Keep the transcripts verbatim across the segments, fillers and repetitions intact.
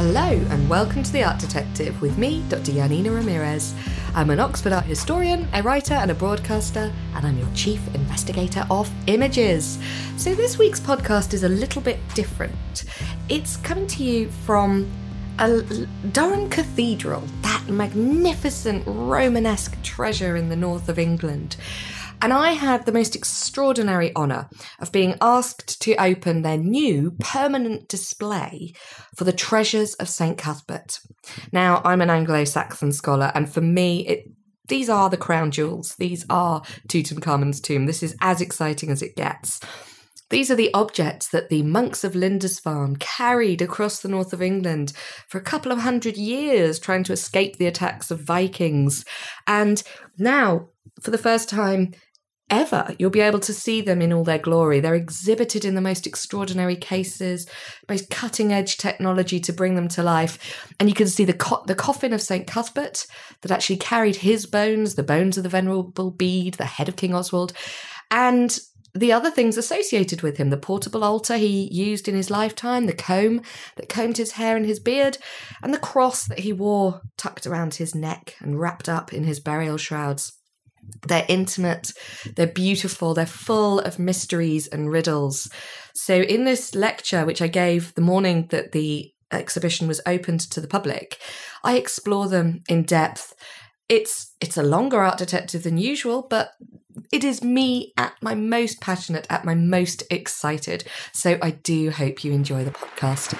Hello and welcome to The Art Detective with me, Doctor Janina Ramirez. I'm an Oxford art historian, a writer and a broadcaster, and I'm your chief investigator of images. So this week's podcast is a little bit different. It's coming to you from a Durham Cathedral, that magnificent Romanesque treasure in the north of England. And I had the most extraordinary honour of being asked to open their new permanent display for the treasures of St Cuthbert. Now, I'm an Anglo-Saxon scholar, and for me, it, these are the crown jewels. These are Tutankhamun's tomb. This is as exciting as it gets. These are the objects that the monks of Lindisfarne carried across the north of England for a couple of hundred years, trying to escape the attacks of Vikings. And now, for the first time ever, you'll be able to see them in all their glory. They're exhibited in the most extraordinary cases, most cutting-edge technology to bring them to life. And you can see the co- the coffin of St Cuthbert that actually carried his bones, the bones of the Venerable Bede, the head of King Oswald, and the other things associated with him, the portable altar he used in his lifetime, the comb that combed his hair and his beard, and the cross that he wore tucked around his neck and wrapped up in his burial shrouds. They're intimate, they're beautiful, they're full of mysteries and riddles. So in this lecture, which I gave the morning that the exhibition was opened to the public, I explore them in depth. It's it's a longer Art Detective than usual, but it is me at my most passionate, at my most excited. So I do hope you enjoy the podcast.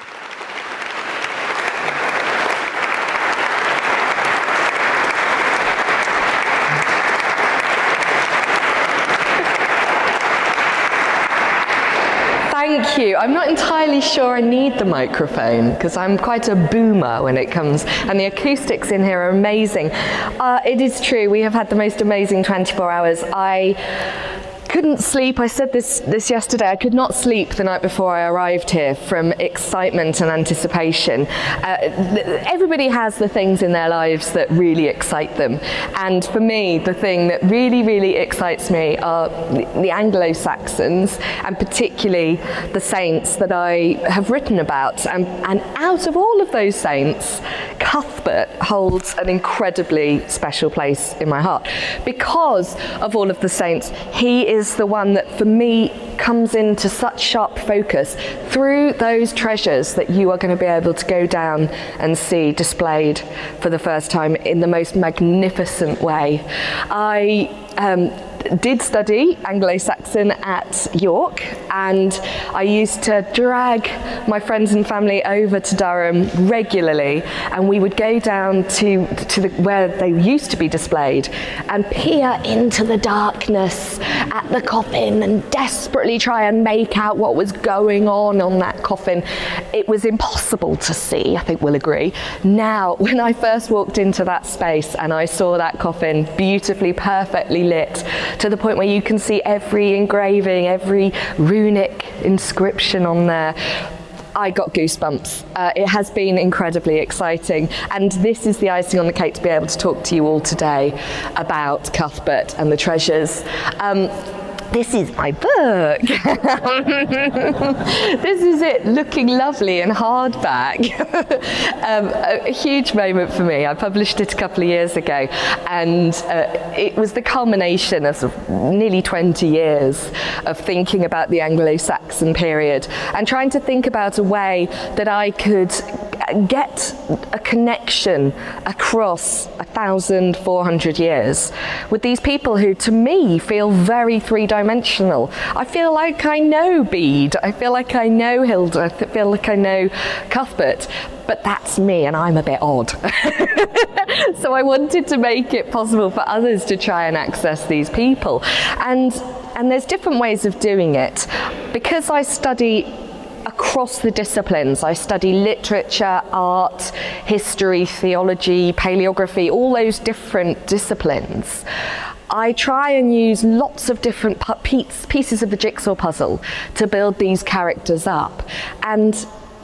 Thank you. I'm not entirely sure I need the microphone because I'm quite a boomer when it comes, and the acoustics in here are amazing. Uh, it is true, we have had the most amazing twenty-four hours. I couldn't sleep. I said this, this yesterday. I could not sleep the night before I arrived here from excitement and anticipation. Uh, th- everybody has the things in their lives that really excite them. And for me, the thing that really, really excites me are the Anglo-Saxons, and particularly the saints that I have written about. And, and out of all of those saints, Cuthbert holds an incredibly special place in my heart. Because of all of the saints, he is is the one that for me comes into such sharp focus through those treasures that you are going to be able to go down and see displayed for the first time in the most magnificent way. I um, did study Anglo-Saxon at York, and I used to drag my friends and family over to Durham regularly, and we would go down to to the, where they used to be displayed and peer into the darkness at the coffin and desperately try and make out what was going on on that coffin. It was impossible to see, I think we'll agree. Now, when I first walked into that space and I saw that coffin beautifully, perfectly lit, to the point where you can see every engraving, every runic inscription on there, I got goosebumps. Uh, it has been incredibly exciting, and this is the icing on the cake to be able to talk to you all today about Cuthbert and the treasures. Um, this is my book. This is it, looking lovely in hardback. um, a, a huge moment for me. I published it a couple of years ago, and uh, it was the culmination of, sort of nearly twenty years of thinking about the Anglo-Saxon period and trying to think about a way that I could get a connection across one thousand four hundred years with these people who, to me, feel very three-dimensional. I feel like I know Bede, I feel like I know Hilda, I feel like I know Cuthbert, but that's me and I'm a bit odd. So I wanted to make it possible for others to try and access these people. And, and there's different ways of doing it. Because I study across the disciplines. I study literature, art, history, theology, paleography, all those different disciplines. I try and use lots of different pieces of the jigsaw puzzle to build these characters up. And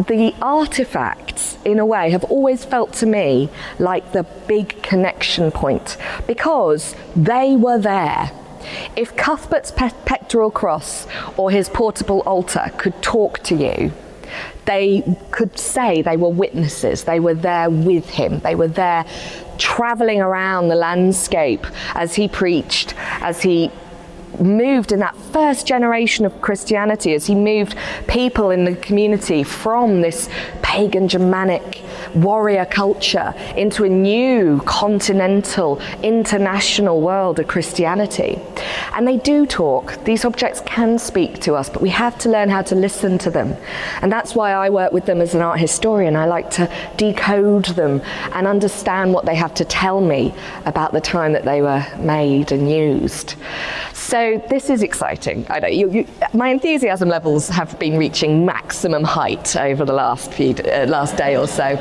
the artifacts, in a way, have always felt to me like the big connection point, because they were there. If Cuthbert's pe- pectoral cross or his portable altar could talk to you, they could say they were witnesses, they were there with him, they were there travelling around the landscape as he preached, as he moved in that first generation of Christianity, as he moved people in the community from this pagan Germanic warrior culture into a new continental, international world of Christianity. And they do talk. These objects can speak to us, but we have to learn how to listen to them. And that's why I work with them as an art historian. I like to decode them and understand what they have to tell me about the time that they were made and used. So this is exciting. I know, you, you, my enthusiasm levels have been reaching maximum height over the last few uh, last day or so.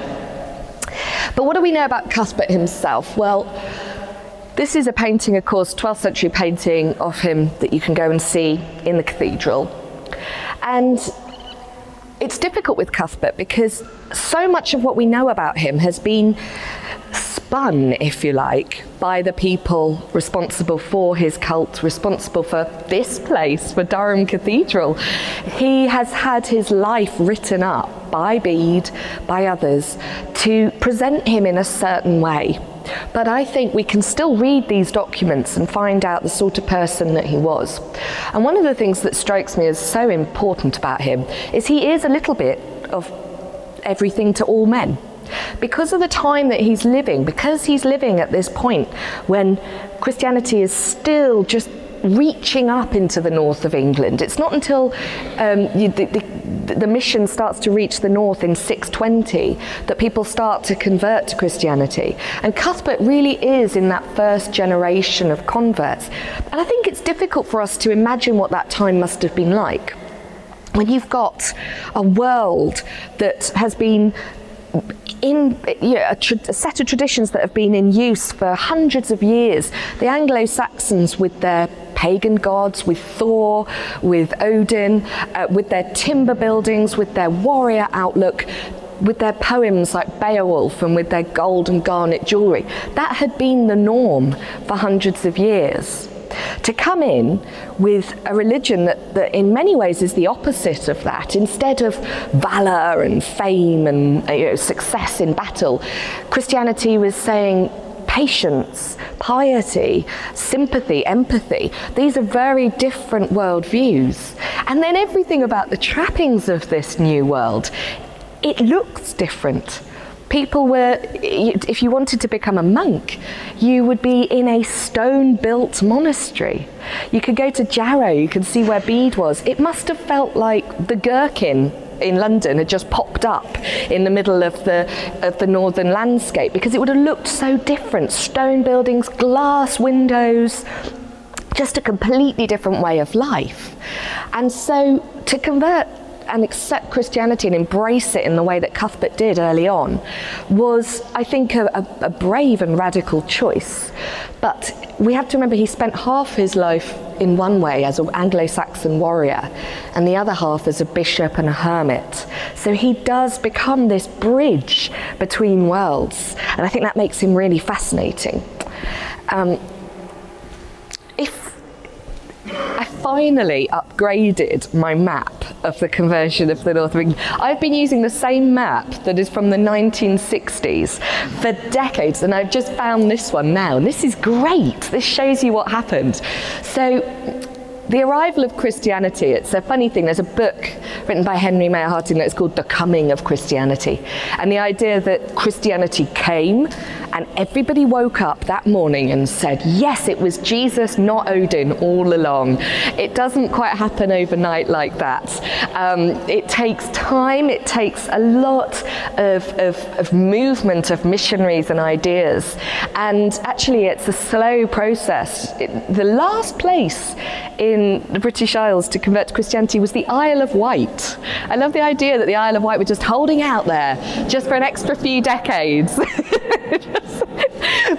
But what do we know about Cuthbert himself? Well, this is a painting, of course, twelfth century painting of him that you can go and see in the cathedral. And it's difficult with Cuthbert because so much of what we know about him has been spun, if you like, by the people responsible for his cult, responsible for this place, for Durham Cathedral. He has had his life written up by Bede, by others, to present him in a certain way. But I think we can still read these documents and find out the sort of person that he was. And one of the things that strikes me as so important about him is he is a little bit of everything to all men. Because of the time that he's living, because he's living at this point when Christianity is still just reaching up into the north of England. It's not until um, you, the, the, the mission starts to reach the north in six twenty that people start to convert to Christianity. And Cuthbert really is in that first generation of converts. And I think it's difficult for us to imagine what that time must have been like. When you've got a world that has been in you know, a, tra- a set of traditions that have been in use for hundreds of years. The Anglo-Saxons with their pagan gods, with Thor, with Odin, uh, with their timber buildings, with their warrior outlook, with their poems like Beowulf and with their gold and garnet jewellery. That had been the norm for hundreds of years. To come in with a religion that, that in many ways is the opposite of that. Instead of valour and fame and you know, success in battle, Christianity was saying patience, piety, sympathy, empathy. These are very different worldviews. And then everything about the trappings of this new world, it looks different. People were, if you wanted to become a monk, you would be in a stone-built monastery. You could go to Jarrow, you could see where Bede was. It must have felt like the gherkin in London had just popped up in the middle of the, of the northern landscape, because it would have looked so different. Stone buildings, glass windows, just a completely different way of life. And so to convert and accept Christianity and embrace it in the way that Cuthbert did early on was, I think, a, a brave and radical choice. But we have to remember he spent half his life in one way as an Anglo-Saxon warrior and the other half as a bishop and a hermit. So he does become this bridge between worlds, and I think that makes him really fascinating. Um, if I finally upgraded my map of the conversion of the north of England. I've been using the same map that is from the nineteen sixties for decades, and I've just found this one now. And this is great. This shows you what happened. So the arrival of Christianity, it's a funny thing. There's a book written by Henry Mayer-Harting that's called The Coming of Christianity. And the idea that Christianity came and everybody woke up that morning and said, yes, it was Jesus, not Odin, all along. It doesn't quite happen overnight like that. Um, it takes time. It takes a lot of, of, of movement of missionaries and ideas. And actually, it's a slow process. It, the last place is in the British Isles to convert to Christianity was the Isle of Wight. I love the idea that the Isle of Wight were just holding out there just for an extra few decades. just,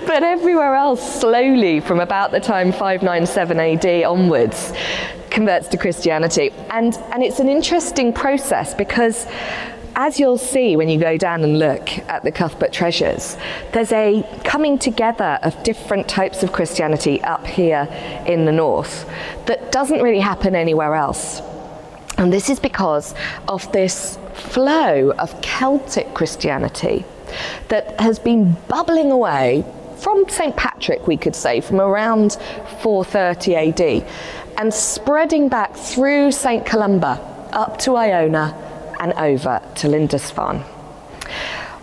but everywhere else, slowly from about the time five ninety-seven A D onwards, converts to Christianity. And, and it's an interesting process because, as you'll see when you go down and look at the Cuthbert treasures, there's a coming together of different types of Christianity up here in the north that doesn't really happen anywhere else. And this is because of this flow of Celtic Christianity that has been bubbling away from Saint Patrick, we could say, from around four thirty A D and spreading back through Saint Columba up to Iona and over to Lindisfarne.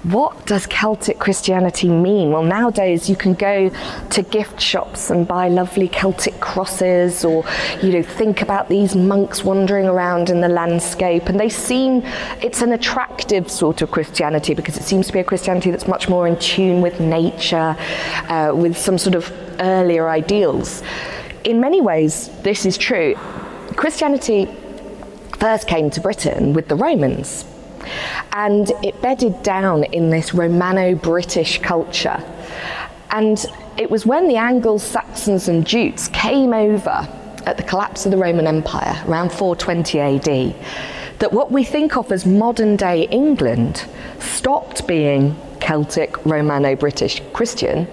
What does Celtic Christianity mean? Well, nowadays you can go to gift shops and buy lovely Celtic crosses, or, you know, think about these monks wandering around in the landscape, and they seem, it's an attractive sort of Christianity because it seems to be a Christianity that's much more in tune with nature, uh, with some sort of earlier ideals. In many ways, this is true. Christianity first came to Britain with the Romans, and it bedded down in this Romano-British culture. And it was when the Anglo-Saxons and Jutes came over at the collapse of the Roman Empire around four twenty A D that what we think of as modern-day England stopped being Celtic, Romano-British Christian,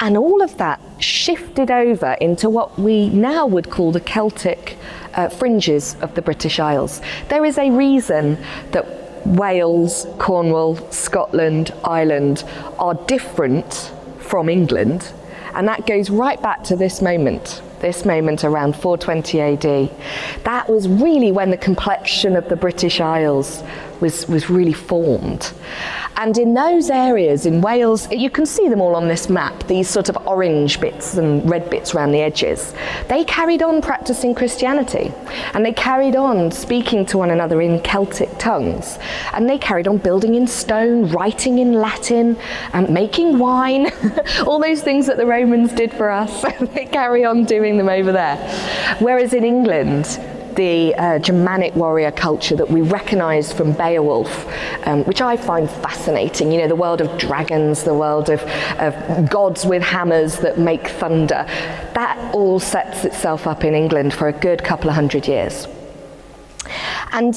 and all of that shifted over into what we now would call the Celtic Uh, fringes of the British Isles. There is a reason that Wales, Cornwall, Scotland, Ireland are different from England, and that goes right back to this moment, this moment around four twenty A D. That was really when the complexion of the British Isles was, was really formed. And in those areas, in Wales, you can see them all on this map, these sort of orange bits and red bits around the edges. They carried on practicing Christianity, and they carried on speaking to one another in Celtic tongues, and they carried on building in stone, writing in Latin, and making wine, all those things that the Romans did for us. They carry on doing them over there. Whereas in England, the uh, Germanic warrior culture that we recognise from Beowulf, um, which I find fascinating, you know, the world of dragons, the world of, of gods with hammers that make thunder, that all sets itself up in England for a good couple of hundred years. And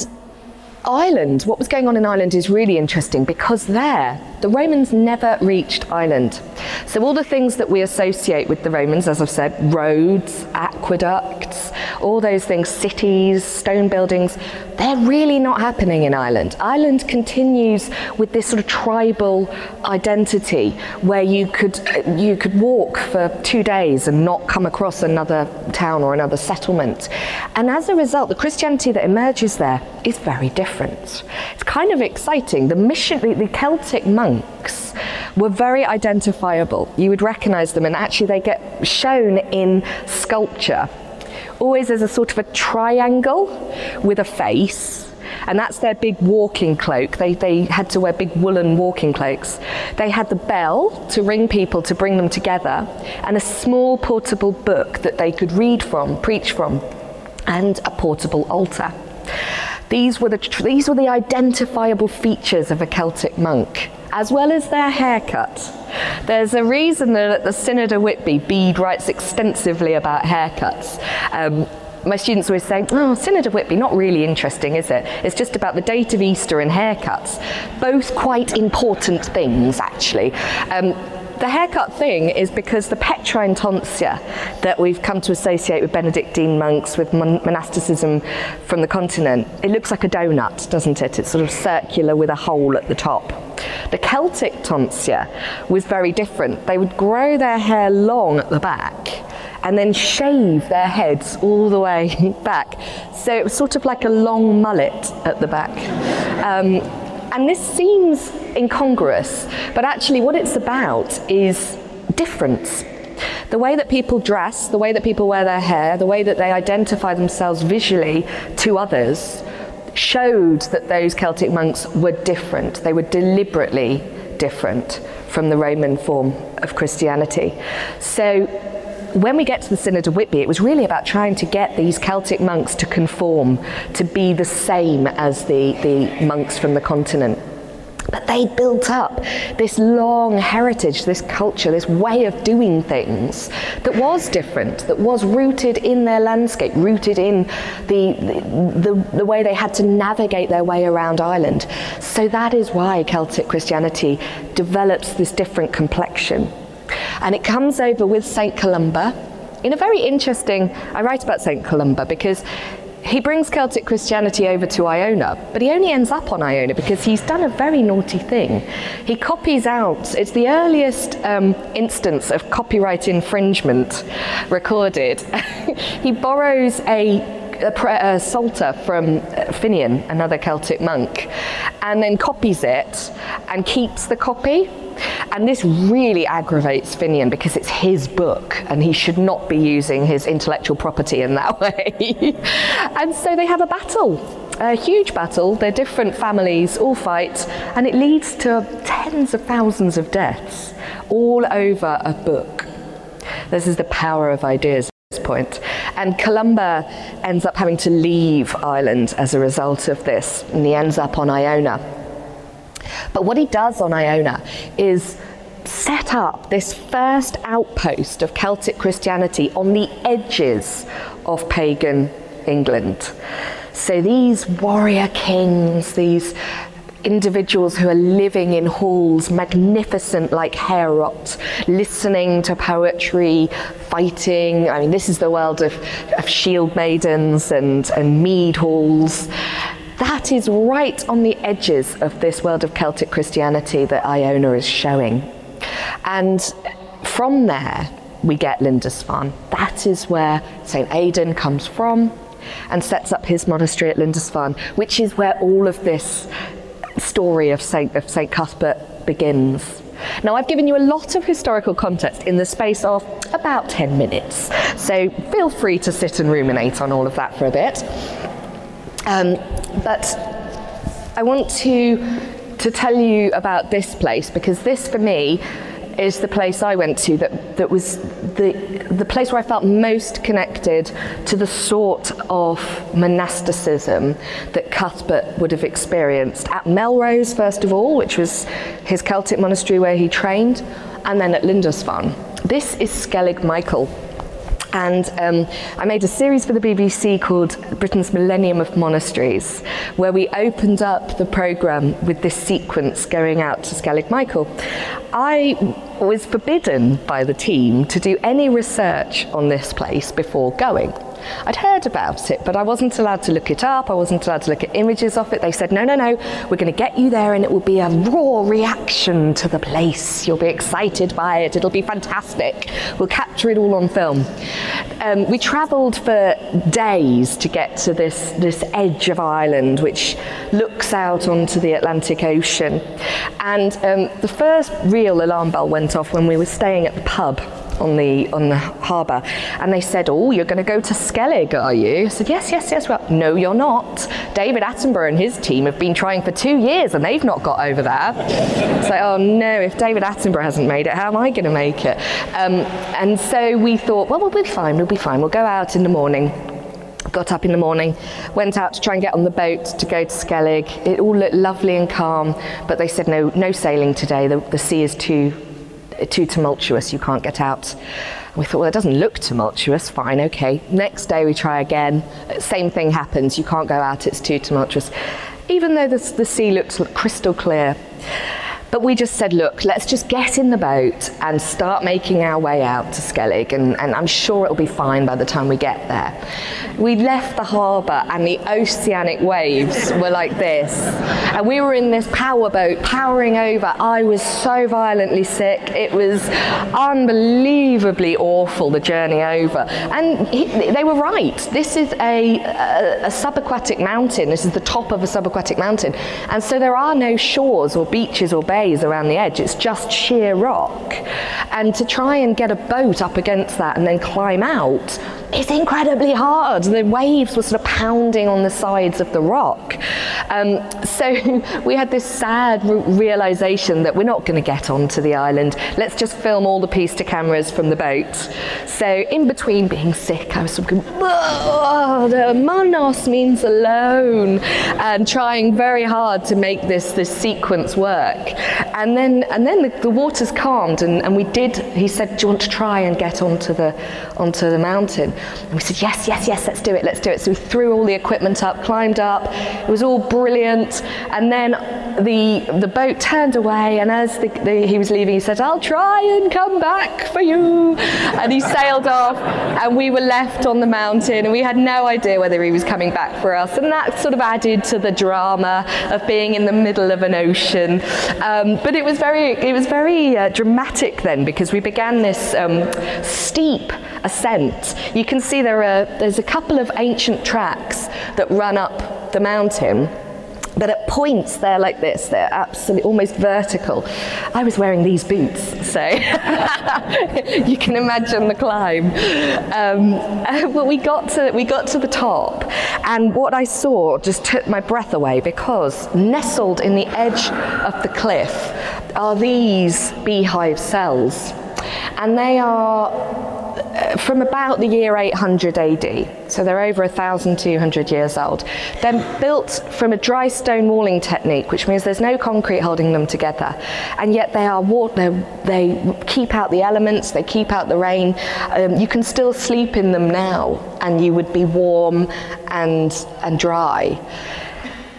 Ireland, what was going on in Ireland is really interesting because there, the Romans never reached Ireland. So all the things that we associate with the Romans, as I've said, roads, aqueducts, all those things, cities, stone buildings, they're really not happening in Ireland. Ireland continues with this sort of tribal identity where you could you could walk for two days and not come across another town or another settlement. And as a result, the Christianity that emerges there is very different. It's kind of exciting. The mission, the, the Celtic monks were very identifiable. You would recognise them, and actually they get shown in sculpture always as a sort of a triangle with a face, and that's their big walking cloak. They they had to wear big woolen walking cloaks. They had the bell to ring people to bring them together, and a small portable book that they could read from, preach from, and a portable altar. These were the these were the identifiable features of a Celtic monk, as well as their haircut. There's a reason that at the Synod of Whitby, Bede writes extensively about haircuts. Um, my students always say, oh, Synod of Whitby, not really interesting, is it? It's just about the date of Easter and haircuts. Both quite important things, actually. Um, The haircut thing is because the pectrine tonsure that we've come to associate with Benedictine monks, with mon- monasticism from the continent, it looks like a donut, doesn't it? It's sort of circular with a hole at the top. The Celtic tonsure was very different. They would grow their hair long at the back and then shave their heads all the way back. So it was sort of like a long mullet at the back. Um, and this seems incongruous, but actually what it's about is difference. The way that people dress, the way that people wear their hair, the way that they identify themselves visually to others showed that those Celtic monks were different. They were deliberately different from the Roman form of Christianity. So when we get to the Synod of Whitby, it was really about trying to get these Celtic monks to conform, to be the same as the, the monks from the continent. But they built up this long heritage, this culture, this way of doing things that was different, that was rooted in their landscape, rooted in the, the, the, the way they had to navigate their way around Ireland. So that is why Celtic Christianity develops this different complexion. And it comes over with Saint Columba in a very interesting... I write about Saint Columba because he brings Celtic Christianity over to Iona, but he only ends up on Iona because he's done a very naughty thing. He copies out, it's the earliest um, instance of copyright infringement recorded. He borrows a, a, a psalter from Finian, another Celtic monk, and then copies it and keeps the copy. And this really aggravates Finian because it's his book and he should not be using his intellectual property in that way. And so they have a battle, a huge battle. They're different families, all fight, and it leads to tens of thousands of deaths all over a book. This is the power of ideas at this point. And Columba ends up having to leave Ireland as a result of this, and he ends up on Iona. But what he does on Iona is set up this first outpost of Celtic Christianity on the edges of pagan England. So these warrior kings, these individuals who are living in halls, magnificent like Heorot, listening to poetry, fighting. I mean, this is the world of, of shield maidens and, and mead halls. That is right on the edges of this world of Celtic Christianity that Iona is showing. And from there, we get Lindisfarne. That is where Saint Aidan comes from and sets up his monastery at Lindisfarne, which is where all of this story of Saint, of Saint Cuthbert begins. Now, I've given you a lot of historical context in the space of about ten minutes, so feel free to sit and ruminate on all of that for a bit. Um, but I want to to tell you about this place, because this for me is the place I went to that, that was the the place where I felt most connected to the sort of monasticism that Cuthbert would have experienced at Melrose, first of all, which was his Celtic monastery where he trained, and then at Lindisfarne. This is Skellig Michael. And um, I made a series for the B B C called Britain's Millennium of Monasteries, where we opened up the programme with this sequence going out to Skellig Michael. I was forbidden by the team to do any research on this place before going. I'd heard about it, but I wasn't allowed to look it up. I wasn't allowed to look at images of it. They said, no, no, no, we're going to get you there and it will be a raw reaction to the place. You'll be excited by it. It'll be fantastic. We'll capture it all on film. Um, we travelled for days to get to this, this edge of Ireland, which looks out onto the Atlantic Ocean. And um, the first real alarm bell went off when we were staying at the pub on the on the harbour, and they said, oh, you're going to go to Skellig, are you? I said, yes, yes, yes. Well, no, you're not. David Attenborough and his team have been trying for two years and they've not got over there. It's like, oh no, if David Attenborough hasn't made it, how am I going to make it? Um, and so we thought, well, we'll be fine, we'll be fine. We'll go out in the morning. Got up in the morning, went out to try and get on the boat to go to Skellig. It all looked lovely and calm, but they said, no, no sailing today. The, the sea is too... too tumultuous, you can't get out. We thought, well, it doesn't look tumultuous, fine, okay. Next day we try again, same thing happens, you can't go out, it's too tumultuous, even though the, the sea looks crystal clear. But we just said, look, let's just get in the boat and start making our way out to Skellig, and, and I'm sure it'll be fine by the time we get there. We left the harbour and the oceanic waves were like this, and we were in this power boat powering over. I was so violently sick. It was unbelievably awful, the journey over. And he, they were right. This is a, a, a subaquatic mountain. This is the top of a subaquatic mountain. And so there are no shores or beaches or bays around the edge. It's just sheer rock. And to try and get a boat up against that and then climb out, it's incredibly hard. The waves were sort of pounding on the sides of the rock. Um, so we had this sad re- realization that we're not going to get onto the island. Let's just film all the piece to cameras from the boat. So in between being sick, I was sort of going, whoa, the Manos means alone, and trying very hard to make this this sequence work. And then and then the, the waters calmed, and, and we did. He said, "Do you want to try and get onto the onto the mountain?" And we said, "Yes, yes, yes, let's do it, let's do it." So we threw all the equipment up, climbed up. It was all brilliant. And then the the boat turned away, and as the, the, he was leaving, he said, "I'll try and come back for you." And he sailed off, and we were left on the mountain, and we had no idea whether he was coming back for us. And that sort of added to the drama of being in the middle of an ocean. Um, but it was very it was very uh, dramatic then, because we began this um, steep ascent. You can see there are there's a couple of ancient tracks that run up the mountain. But at points, they're like this. They're absolutely almost vertical. I was wearing these boots, so you can imagine the climb. Um, but we got to we got to the top, and what I saw just took my breath away, because nestled in the edge of the cliff are these beehive cells, and they are from about the year eight hundred A D, so they're over one thousand two hundred years old. They're built from a dry stone walling technique, which means there's no concrete holding them together, and yet they are water. They keep out the elements, they keep out the rain. Um, you can still sleep in them now, and you would be warm and and dry.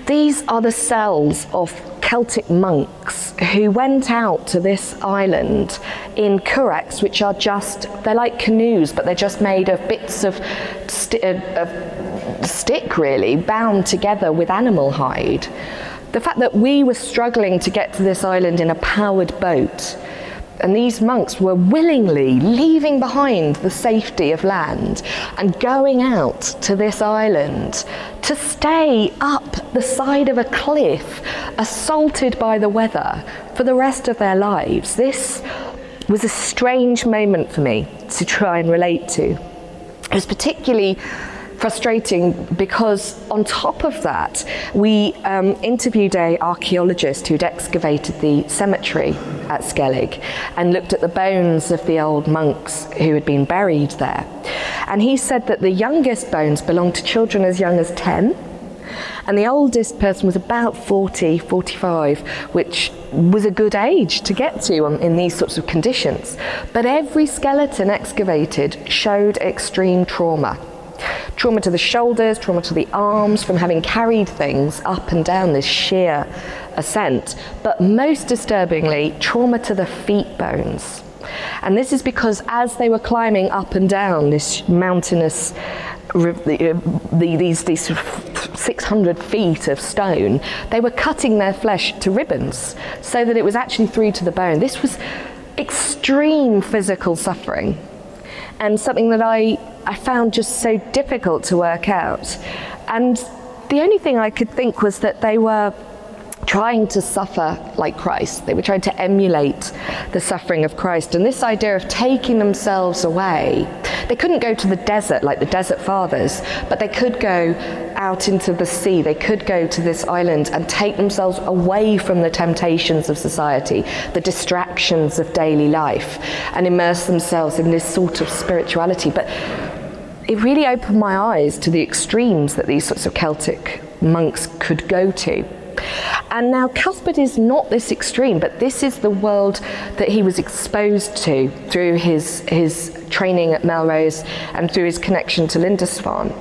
These are the cells of Celtic monks who went out to this island in currachs, which are just, they're like canoes, but they're just made of bits of, sti- of stick really, bound together with animal hide. The fact that we were struggling to get to this island in a powered boat, and these monks were willingly leaving behind the safety of land and going out to this island to stay up the side of a cliff, assaulted by the weather, for the rest of their lives. This was a strange moment for me to try and relate to. It was particularly frustrating because on top of that, we um, interviewed an archaeologist who'd excavated the cemetery at Skellig and looked at the bones of the old monks who had been buried there. And he said that the youngest bones belonged to children as young as ten, and the oldest person was about forty, forty-five, which was a good age to get to in these sorts of conditions. But every skeleton excavated showed extreme trauma. Trauma to the shoulders, trauma to the arms from having carried things up and down this sheer ascent, but most disturbingly, trauma to the feet bones. And this is because as they were climbing up and down this mountainous, these, these six hundred feet of stone, they were cutting their flesh to ribbons so that it was actually through to the bone. This was extreme physical suffering, and something that I I found just so difficult to work out. And the only thing I could think was that they were trying to suffer like Christ. They were trying to emulate the suffering of Christ. And this idea of taking themselves away, they couldn't go to the desert like the Desert Fathers, but they could go out into the sea. They could go to this island and take themselves away from the temptations of society, the distractions of daily life, and immerse themselves in this sort of spirituality. But it really opened my eyes to the extremes that these sorts of Celtic monks could go to. And now Cuthbert is not this extreme, but this is the world that he was exposed to through his his training at Melrose and through his connection to Lindisfarne.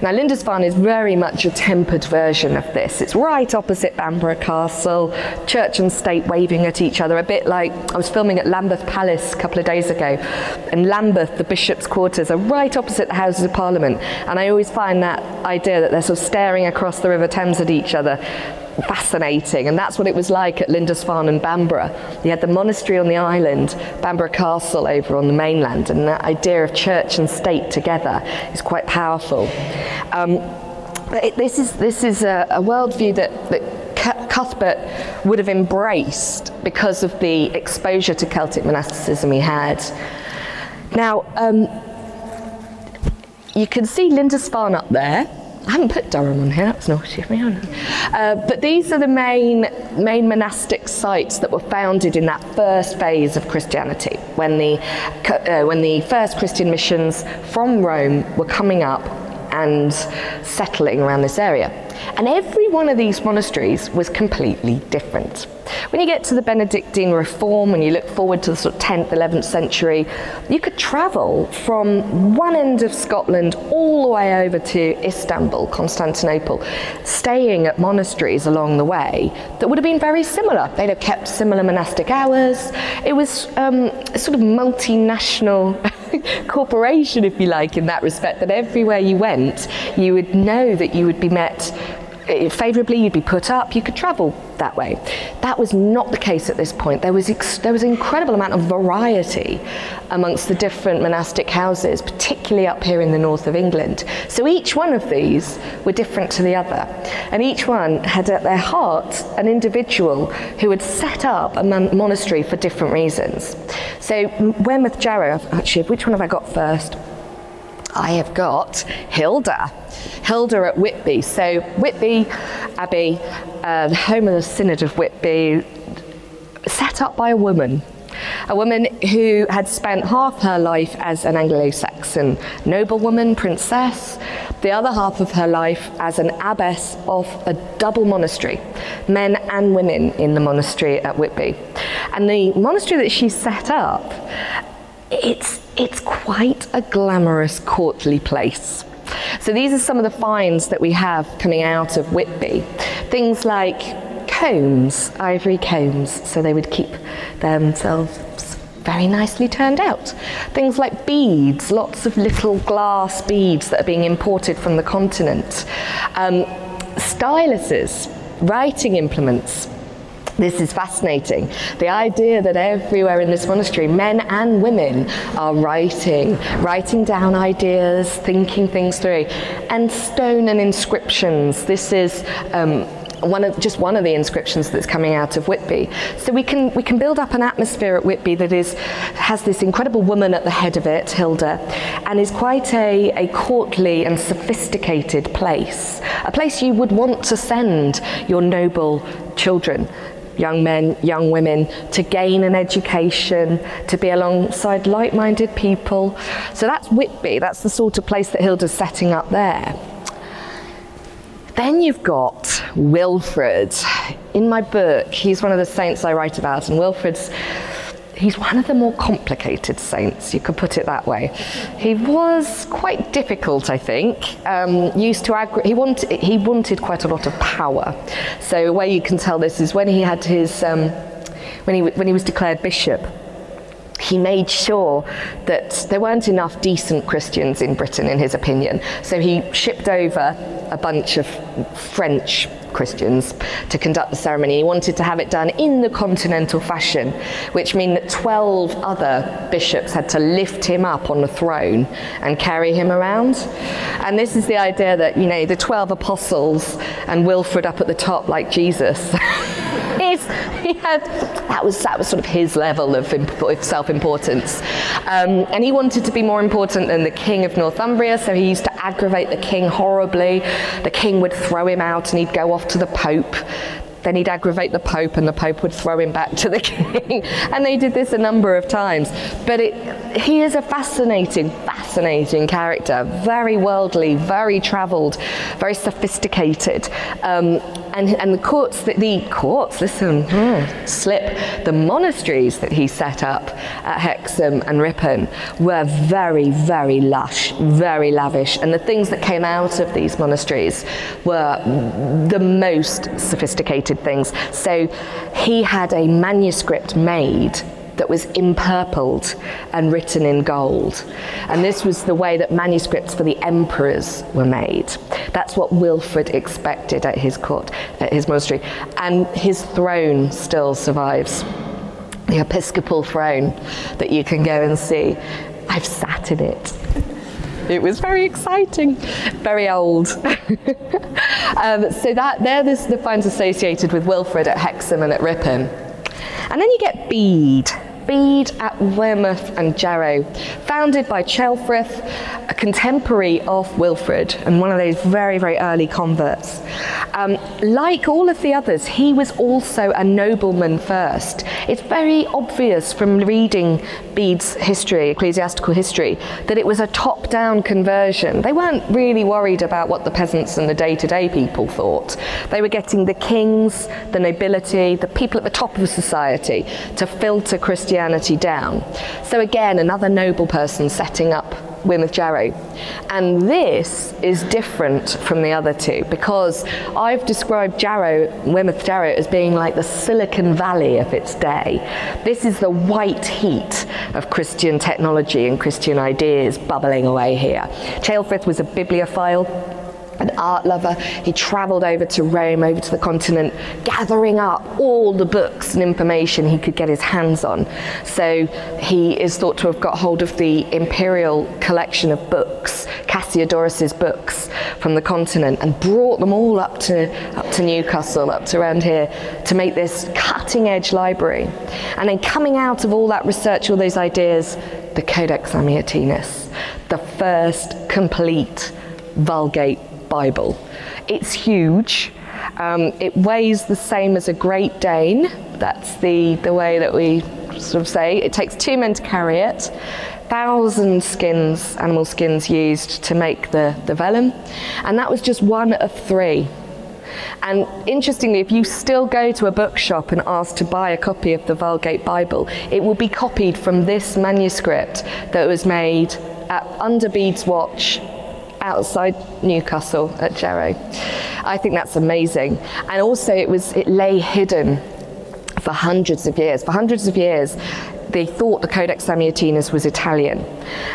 Now Lindisfarne is very much a tempered version of this. It's right opposite Bamburgh Castle, church and state waving at each other, a bit like I was filming at Lambeth Palace a couple of days ago, and Lambeth, the bishop's quarters, are right opposite the Houses of Parliament, and I always find that idea that they're sort of staring across the River Thames at each other fascinating, and that's what it was like at Lindisfarne and Bamburgh. You had the monastery on the island, Bamburgh Castle over on the mainland, and that idea of church and state together is quite powerful. Um, but it, this is this is a, a worldview that, that Cuthbert would have embraced because of the exposure to Celtic monasticism he had. Now, um, you can see Lindisfarne up there. I haven't put Durham on here, that's naughty of me. Uh, but these are the main main monastic sites that were founded in that first phase of Christianity, when the uh, when the first Christian missions from Rome were coming up and settling around this area. And every one of these monasteries was completely different. When you get to the Benedictine Reform and you look forward to the sort of tenth, eleventh century, you could travel from one end of Scotland all the way over to Istanbul, Constantinople, staying at monasteries along the way that would have been very similar. They'd have kept similar monastic hours. It was um, a sort of multinational corporation, if you like, in that respect, that everywhere you went, you would know that you would be met favourably, you'd be put up, you could travel that way. That was not the case at this point. There was ex- there was an incredible amount of variety amongst the different monastic houses, particularly up here in the north of England. So each one of these were different to the other, and each one had at their heart an individual who had set up a mon- monastery for different reasons. So Wearmouth, Jarrow, actually, which one have I got first? I have got Hilda. Hilda at Whitby. So Whitby Abbey, uh, the home of the Synod of Whitby, set up by a woman. A woman who had spent half her life as an Anglo-Saxon noblewoman, princess, the other half of her life as an abbess of a double monastery, men and women in the monastery at Whitby. And the monastery that she set up, it's it's quite a glamorous, courtly place. So these are some of the finds that we have coming out of Whitby. Things like combs, ivory combs, so they would keep themselves very nicely turned out. Things like beads, lots of little glass beads that are being imported from the continent. Um, styluses, writing implements. This is fascinating. The idea that everywhere in this monastery, men and women are writing, writing down ideas, thinking things through, and stone and inscriptions. This is um, one of just one of the inscriptions that's coming out of Whitby. So we can we can build up an atmosphere at Whitby that is has this incredible woman at the head of it, Hilda, and is quite a, a courtly and sophisticated place, a place you would want to send your noble children. Young men, young women, to gain an education, to be alongside like-minded people. So that's Whitby, that's the sort of place that Hilda's setting up there. Then you've got Wilfrid. In my book, he's one of the saints I write about, and Wilfrid's, he's one of the more complicated saints, you could put it that way. He was quite difficult, I think. Um, used to ag- he wanted he wanted quite a lot of power. So a way you can tell this is when he had his um, when he w- when he was declared bishop. He made sure that there weren't enough decent Christians in Britain, in his opinion. So he shipped over a bunch of French Christians to conduct the ceremony. He wanted to have it done in the continental fashion, which meant that twelve other bishops had to lift him up on the throne and carry him around. And this is the idea that, you know, the twelve apostles and Wilfrid up at the top like Jesus. He's, he had, that was that was sort of his level of imp- self-importance. Um, and he wanted to be more important than the King of Northumbria, so he used to aggravate the King horribly. The King would throw him out and he'd go off to the Pope. Then he'd aggravate the Pope and the Pope would throw him back to the King. And they did this a number of times. But it, he is a fascinating, fascinating character. Very worldly, very travelled, very sophisticated. Um, and and the courts that the courts listen mm. slip the monasteries that he set up at Hexham and Ripon were very, very lush, very lavish, and the things that came out of these monasteries were the most sophisticated things. So he had a manuscript made that was empurpled and written in gold. And this was the way that manuscripts for the emperors were made. That's what Wilfrid expected at his court, at his monastery. And his throne still survives. The episcopal throne that you can go and see. I've sat in it. It was very exciting, very old. um, so that there there's the finds associated with Wilfrid at Hexham and at Ripon. And then you get Bede. Bede at Wearmouth and Jarrow, founded by Ceolfrith, a contemporary of Wilfrid and one of those very, very early converts. Um, like all of the others, he was also a nobleman first. It's very obvious from reading Bede's history, ecclesiastical history, that it was a top-down conversion. They weren't really worried about what the peasants and the day-to-day people thought. They were getting the kings, the nobility, the people at the top of society to filter Christianity down. So again, another noble person setting up Wearmouth Jarrow. And this is different from the other two, because I've described Jarrow, Wearmouth Jarrow, as being like the Silicon Valley of its day. This is the white heat of Christian technology and Christian ideas bubbling away here. Ceolfrith was a bibliophile, an art lover. He travelled over to Rome, over to the continent, gathering up all the books and information he could get his hands on. So he is thought to have got hold of the imperial collection of books, Cassiodorus's books from the continent, and brought them all up to up to Newcastle, up to around here, to make this cutting-edge library. And then coming out of all that research, all those ideas, the Codex Amiatinus, the first complete Vulgate Bible. It's huge. Um, it weighs the same as a Great Dane. That's the, the way that we sort of say. It takes two men to carry it. Thousand skins, animal skins used to make the, the vellum. And that was just one of three. And interestingly, if you still go to a bookshop and ask to buy a copy of the Vulgate Bible, it will be copied from this manuscript that was made at, under Bede's watch, outside Newcastle at Jarrow. I think that's amazing. And also it was it lay hidden for hundreds of years. For hundreds of years, they thought the Codex Amiatinus was Italian.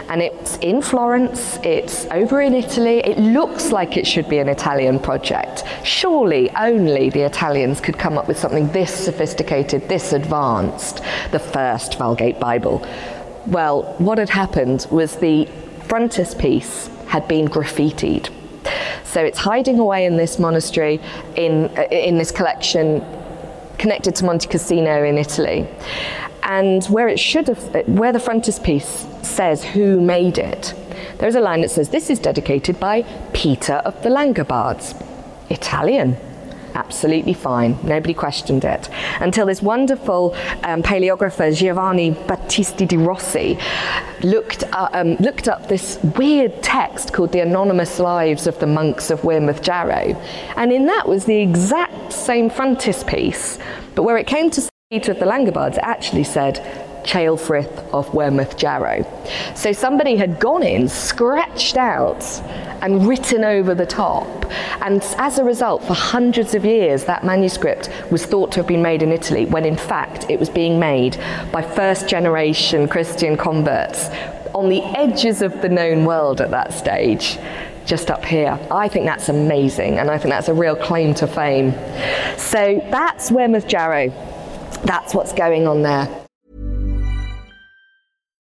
And it's in Florence, it's over in Italy. It looks like it should be an Italian project. Surely only the Italians could come up with something this sophisticated, this advanced, the first Vulgate Bible. Well, what had happened was the frontispiece had been graffitied. So it's hiding away in this monastery, in in this collection, connected to Monte Cassino in Italy. And where it should have, where the frontispiece says who made it, there's a line that says, "This is dedicated by Peter of the Langobards." Italian. Absolutely fine. Nobody questioned it. Until this wonderful um, paleographer, Giovanni Battista di Rossi, looked up, um, looked up this weird text called The Anonymous Lives of the Monks of Wearmouth Jarrow. And in that was the exact same frontispiece, but where it came to Saint Peter of the Langobards, it actually said, Ceolfrith of Wearmouth Jarrow. So somebody had gone in, scratched out and written over the top, and as a result for hundreds of years that manuscript was thought to have been made in Italy, when in fact it was being made by first generation Christian converts on the edges of the known world at that stage, just up here. I think that's amazing, and I think that's a real claim to fame. So that's Wearmouth Jarrow. That's what's going on there.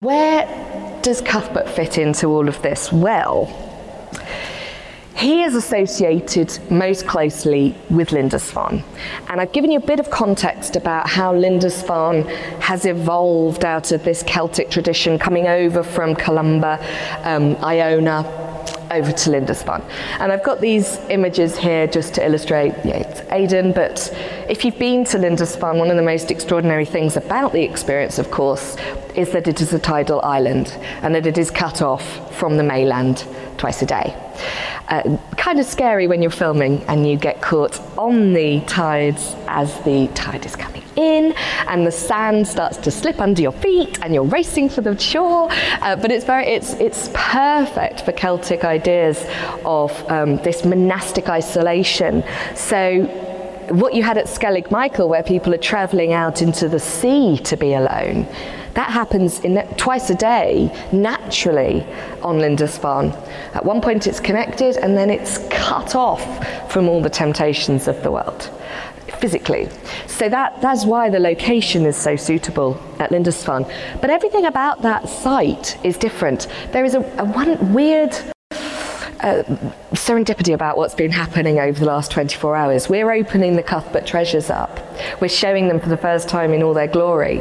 Where does Cuthbert fit into all of this? Well, he is associated most closely with Lindisfarne. And I've given you a bit of context about how Lindisfarne has evolved out of this Celtic tradition, coming over from Columba, um, Iona, over to Lindisfarne. And I've got these images here just to illustrate, yeah, it's Aidan, but if you've been to Lindisfarne, one of the most extraordinary things about the experience, of course, is that it is a tidal island and that it is cut off from the mainland twice a day. Uh, kind of scary when you're filming and you get caught on the tides as the tide is coming in and the sand starts to slip under your feet and you're racing for the shore, uh, but it's very it's it's perfect for Celtic ideas of um, this monastic isolation. So what you had at Skellig Michael, where people are travelling out into the sea to be alone, that happens in that, twice a day, naturally, on Lindisfarne. At one point it's connected and then it's cut off from all the temptations of the world, physically. So that, that's why the location is so suitable at Lindisfarne. But everything about that site is different. There is a, a one weird Uh, serendipity about what's been happening over the last twenty-four hours. We're opening the Cuthbert treasures up. We're showing them for the first time in all their glory.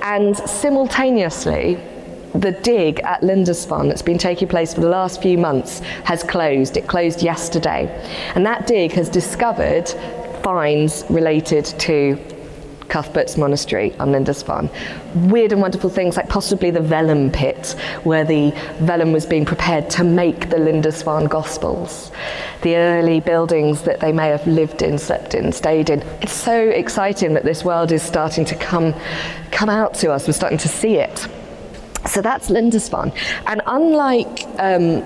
And simultaneously, the dig at Lindisfarne that's been taking place for the last few months has closed. It closed yesterday. And that dig has discovered finds related to Cuthbert's monastery on Lindisfarne. Weird and wonderful things, like possibly the vellum pit, where the vellum was being prepared to make the Lindisfarne Gospels. The early buildings that they may have lived in, slept in, stayed in. It's so exciting that this world is starting to come, come out to us. We're starting to see it. So that's Lindisfarne. And unlike, um,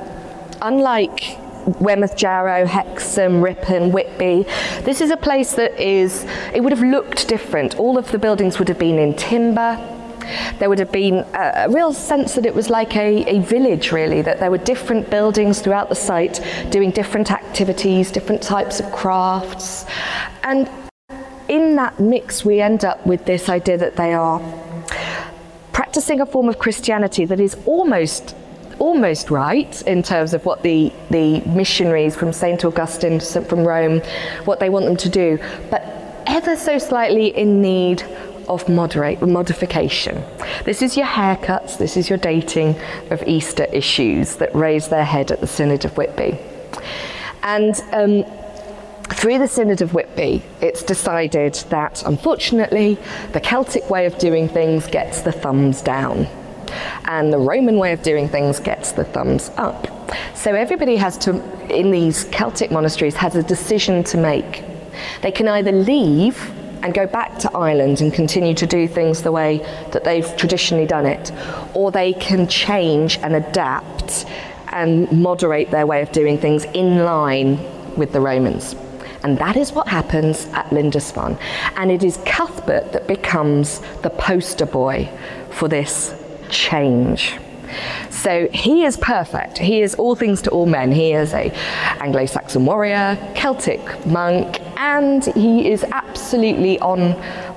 unlike Wearmouth, Jarrow, Hexham, Ripon, Whitby. This is a place that is, it would have looked different. All of the buildings would have been in timber. There would have been a, a real sense that it was like a, a village, really, that there were different buildings throughout the site doing different activities, different types of crafts. And in that mix, we end up with this idea that they are practicing a form of Christianity that is almost almost right in terms of what the, the missionaries from Saint Augustine, from Rome, what they want them to do, but ever so slightly in need of moderate modification. This is your haircuts, this is your dating of Easter issues that raise their head at the Synod of Whitby. And um, through the Synod of Whitby, it's decided that, unfortunately, the Celtic way of doing things gets the thumbs down. And the Roman way of doing things gets the thumbs up. So everybody has to, in these Celtic monasteries, has a decision to make. They can either leave and go back to Ireland and continue to do things the way that they've traditionally done it, or they can change and adapt and moderate their way of doing things in line with the Romans. And that is what happens at Lindisfarne. And it is Cuthbert that becomes the poster boy for this change. So he is perfect. He is all things to all men. He is a Anglo-Saxon warrior, Celtic monk, and he is absolutely on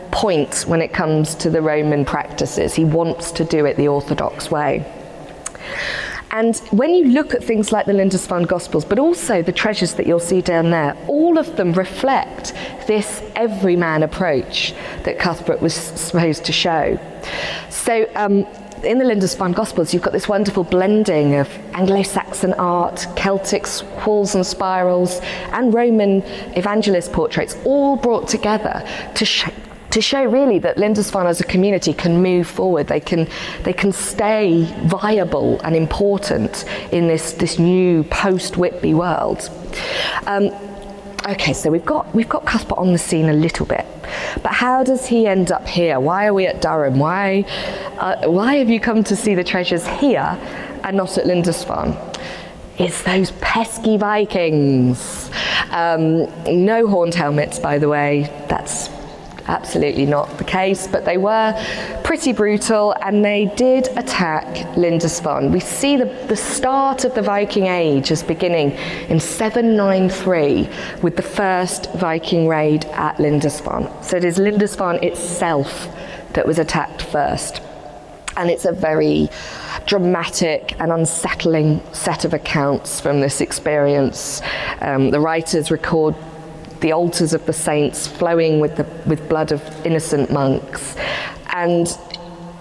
point when it comes to the Roman practices. He wants to do it the orthodox way. And when you look at things like the Lindisfarne Gospels, but also the treasures that you'll see down there, all of them reflect this everyman approach that Cuthbert was supposed to show. So um, in the Lindisfarne Gospels, you've got this wonderful blending of Anglo-Saxon art, Celtic walls and spirals, and Roman evangelist portraits, all brought together to show to show really that Lindisfarne as a community can move forward, they can they can stay viable and important in this, this new post-Whitby world. Um, okay, so we've got we've got Cuthbert on the scene a little bit, but how does he end up here? Why are we at Durham? Why, uh, why have you come to see the treasures here and not at Lindisfarne? It's those pesky Vikings. Um, no horned helmets, by the way, that's absolutely not the case, but they were pretty brutal and they did attack Lindisfarne. We see the, the start of the Viking Age as beginning in seven ninety-three with the first Viking raid at Lindisfarne. So it is Lindisfarne itself that was attacked first. And it's a very dramatic and unsettling set of accounts from this experience. Um, the writers record the altars of the saints flowing with the with blood of innocent monks. And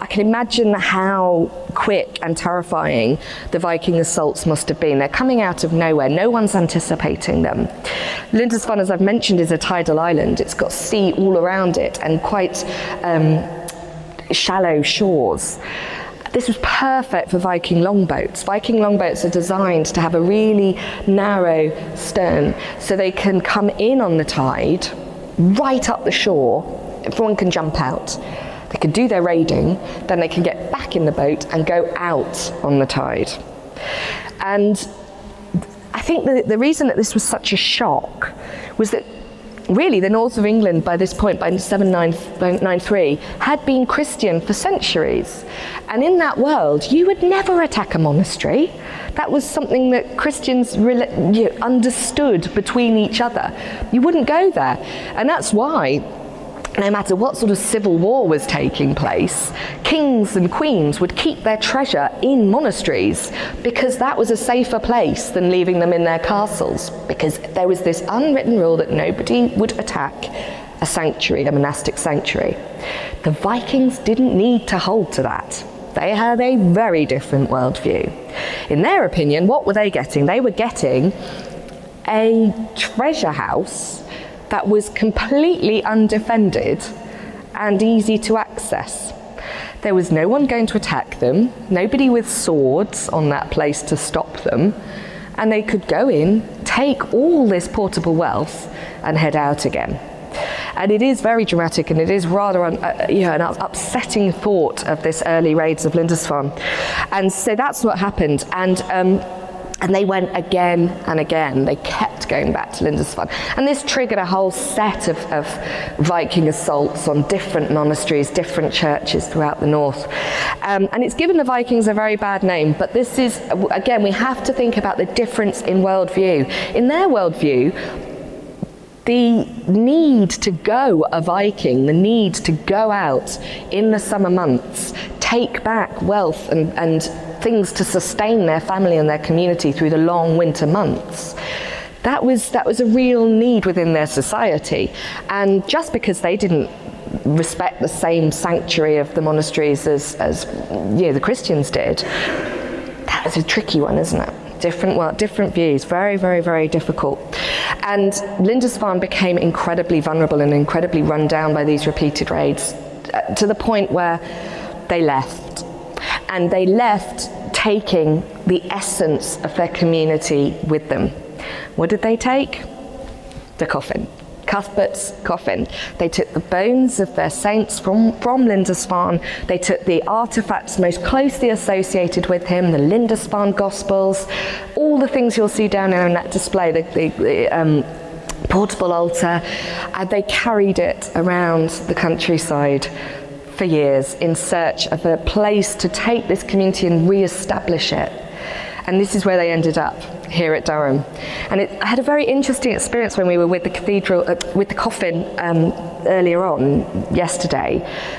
I can imagine how quick and terrifying the Viking assaults must have been. They're coming out of nowhere. No one's anticipating them. Lindisfarne, as I've mentioned, is a tidal island. It's got sea all around it and quite um, shallow shores. This was perfect for Viking longboats. Viking longboats are designed to have a really narrow stern so they can come in on the tide, right up the shore, everyone can jump out. They can do their raiding, then they can get back in the boat and go out on the tide. And I think the, the reason that this was such a shock was that really the north of England by this point, by seven ninety-three, had been Christian for centuries. And in that world, you would never attack a monastery. That was something that Christians re- you understood between each other. You wouldn't go there. And that's why, no matter what sort of civil war was taking place, kings and queens would keep their treasure in monasteries because that was a safer place than leaving them in their castles, because there was this unwritten rule that nobody would attack a sanctuary, a monastic sanctuary. The Vikings didn't need to hold to that. They had a very different worldview. In their opinion, what were they getting? They were getting a treasure house that was completely undefended and easy to access. There was no one going to attack them, nobody with swords on that place to stop them, and they could go in, take all this portable wealth and head out again. And it is very dramatic, and it is rather un, uh, you know, an upsetting thought of this early raids of Lindisfarne. And so that's what happened. And um, And they went again and again. They kept going back to Lindisfarne. And this triggered a whole set of, of Viking assaults on different monasteries, different churches throughout the north. Um, and it's given the Vikings a very bad name, but this is, again, we have to think about the difference in worldview. In their worldview, the need to go a Viking, the need to go out in the summer months, take back wealth and, and things to sustain their family and their community through the long winter months. That was that was a real need within their society. And just because they didn't respect the same sanctuary of the monasteries as, as you know, the Christians did, that was a tricky one, isn't it? Different well, different views, very, very, very difficult. And Lindisfarne became incredibly vulnerable and incredibly run down by these repeated raids, uh, to the point where they left. And they left taking the essence of their community with them. What did they take? The coffin. Cuthbert's coffin. They took the bones of their saints from, from Lindisfarne. They took the artefacts most closely associated with him, the Lindisfarne Gospels, all the things you'll see down there in that display, the, the, the um, portable altar, and they carried it around the countryside for years in search of a place to take this community and re-establish it. And this is where they ended up, here at Durham. And it, I had a very interesting experience when we were with the cathedral, uh, with the coffin um, earlier on yesterday.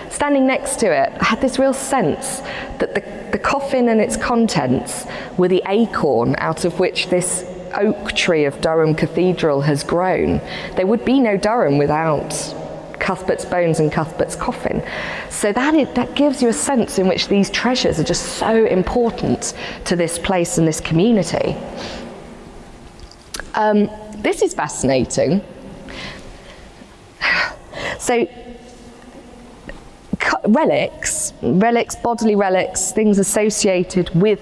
Standing next to it, I had this real sense that the, the coffin coffin and its contents were the acorn out of which this oak tree of Durham Cathedral has grown. There would be no Durham without Cuthbert's bones and Cuthbert's coffin. So that is, that gives you a sense in which these treasures are just so important to this place and this community. Um, this is fascinating. So relics, relics, bodily relics, things associated with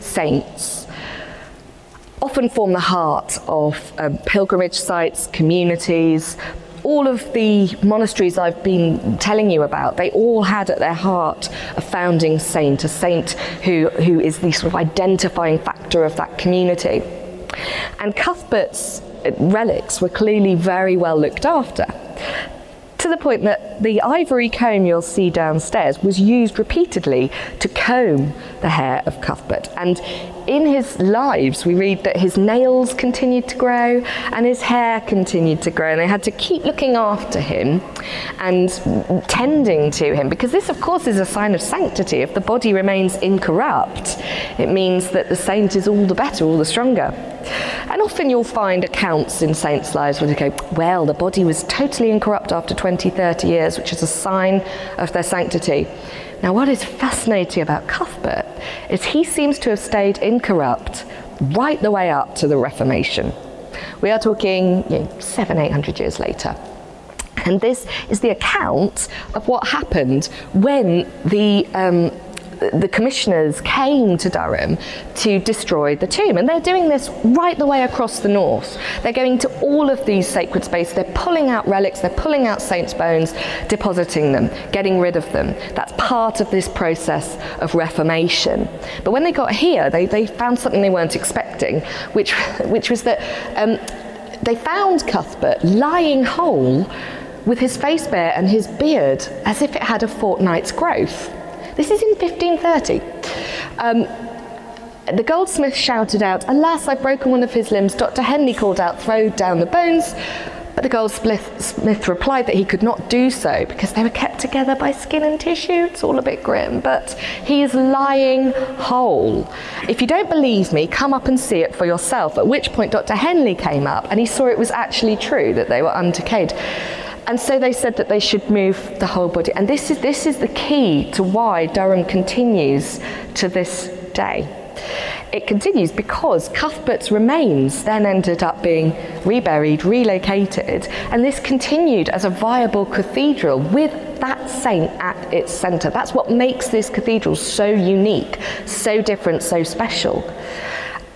saints, often form the heart of um, pilgrimage sites, communities. All of the monasteries I've been telling you about, they all had at their heart a founding saint, a saint who, who is the sort of identifying factor of that community. And Cuthbert's relics were clearly very well looked after, to the point that the ivory comb you'll see downstairs was used repeatedly to comb the hair of Cuthbert. And in his lives, we read that his nails continued to grow and his hair continued to grow, and they had to keep looking after him and tending to him, because this, of course, is a sign of sanctity. If the body remains incorrupt, it means that the saint is all the better, all the stronger. And often you'll find accounts in saints' lives where they go, well, the body was totally incorrupt after twenty, thirty years, which is a sign of their sanctity. Now, what is fascinating about Cuthbert is he seems to have stayed incorrupt right the way up to the Reformation. We are talking you know, seven, eight hundred years later. And this is the account of what happened when the um, the commissioners came to Durham to destroy the tomb. And they're doing this right the way across the north. They're going to all of these sacred spaces, they're pulling out relics, they're pulling out saints' bones, depositing them, getting rid of them. That's part of this process of reformation. But when they got here, they, they found something they weren't expecting, which, which was that um, they found Cuthbert lying whole with his face bare and his beard as if it had a fortnight's growth. This is in fifteen thirty. Um, the goldsmith shouted out, "Alas, I've broken one of his limbs." Doctor Henley called out, "Throw down the bones." But the goldsmith replied that he could not do so because they were kept together by skin and tissue. It's all a bit grim, but he is lying whole. If you don't believe me, come up and see it for yourself. At which point Doctor Henley came up and he saw it was actually true that they were undecayed. And so they said that they should move the whole body. And this is this is the key to why Durham continues to this day. It continues because Cuthbert's remains then ended up being reburied, relocated, and this continued as a viable cathedral with that saint at its centre. That's what makes this cathedral so unique, so different, so special.